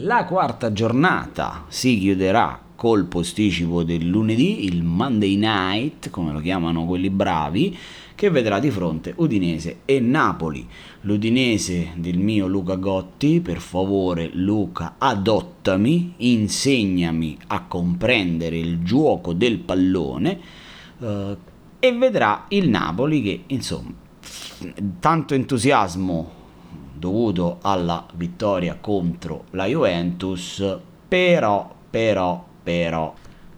La quarta giornata si chiuderà col posticipo del lunedì, il Monday Night, come lo chiamano quelli bravi, che vedrà di fronte Udinese e Napoli. L'Udinese del mio Luca Gotti, per favore Luca, adottami, insegnami a comprendere il gioco del pallone, e vedrà il Napoli che, insomma, tanto entusiasmo dovuto alla vittoria contro la Juventus, però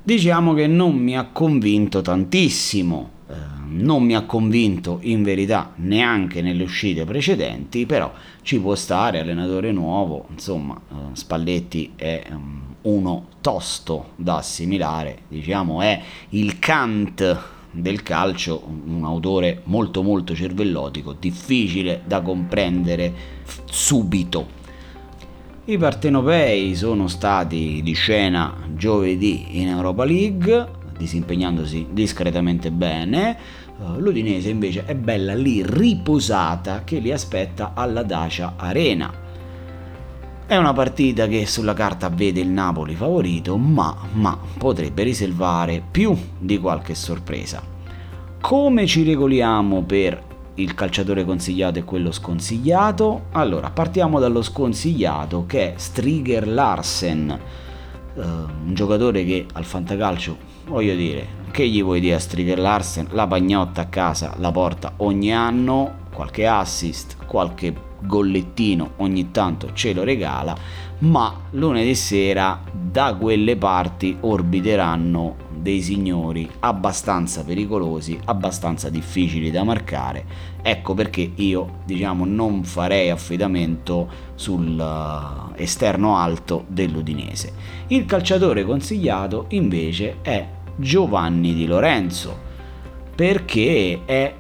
diciamo che non mi ha convinto tantissimo. Non mi ha convinto in verità neanche nelle uscite precedenti, però ci può stare, allenatore nuovo, insomma, Spalletti è uno tosto da assimilare, diciamo è il Kant del calcio, un autore molto molto cervellotico, difficile da comprendere subito. I partenopei sono stati di scena giovedì in Europa League, disimpegnandosi discretamente bene. L'Udinese invece è bella lì riposata, che li aspetta alla Dacia Arena. È una partita che sulla carta vede il Napoli favorito, ma potrebbe riservare più di qualche sorpresa. Come ci regoliamo per il calciatore consigliato e quello sconsigliato? Allora, partiamo dallo sconsigliato, che è Stryger Larsen, un giocatore che al fantacalcio, voglio dire, che gli vuoi dire a Stryger Larsen? La pagnotta a casa la porta ogni anno, qualche assist, qualche gollettino ogni tanto ce lo regala, ma lunedì sera da quelle parti orbiteranno dei signori abbastanza pericolosi, abbastanza difficili da marcare. Ecco perché io, diciamo, non farei affidamento sull'esterno alto dell'Udinese. Il calciatore consigliato invece è Giovanni Di Lorenzo, perché è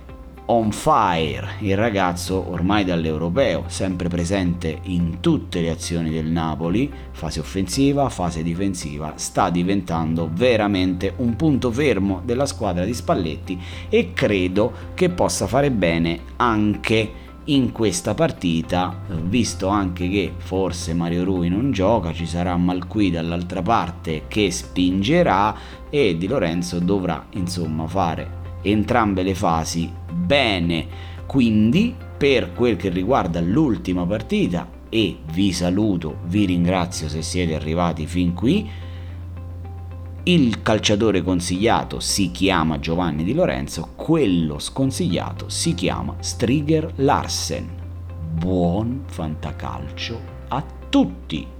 on fire il ragazzo, ormai dall'europeo, sempre presente in tutte le azioni del Napoli, fase offensiva, fase difensiva, sta diventando veramente un punto fermo della squadra di Spalletti e credo che possa fare bene anche in questa partita, visto anche che forse Mario Rui non gioca, ci sarà Malcui dall'altra parte che spingerà e Di Lorenzo dovrà, insomma, fare entrambe le fasi bene. Quindi, per quel che riguarda l'ultima partita, e vi saluto, vi ringrazio se siete arrivati fin qui, il calciatore consigliato si chiama Giovanni Di Lorenzo, quello sconsigliato si chiama Stryger Larsen. Buon fantacalcio a tutti!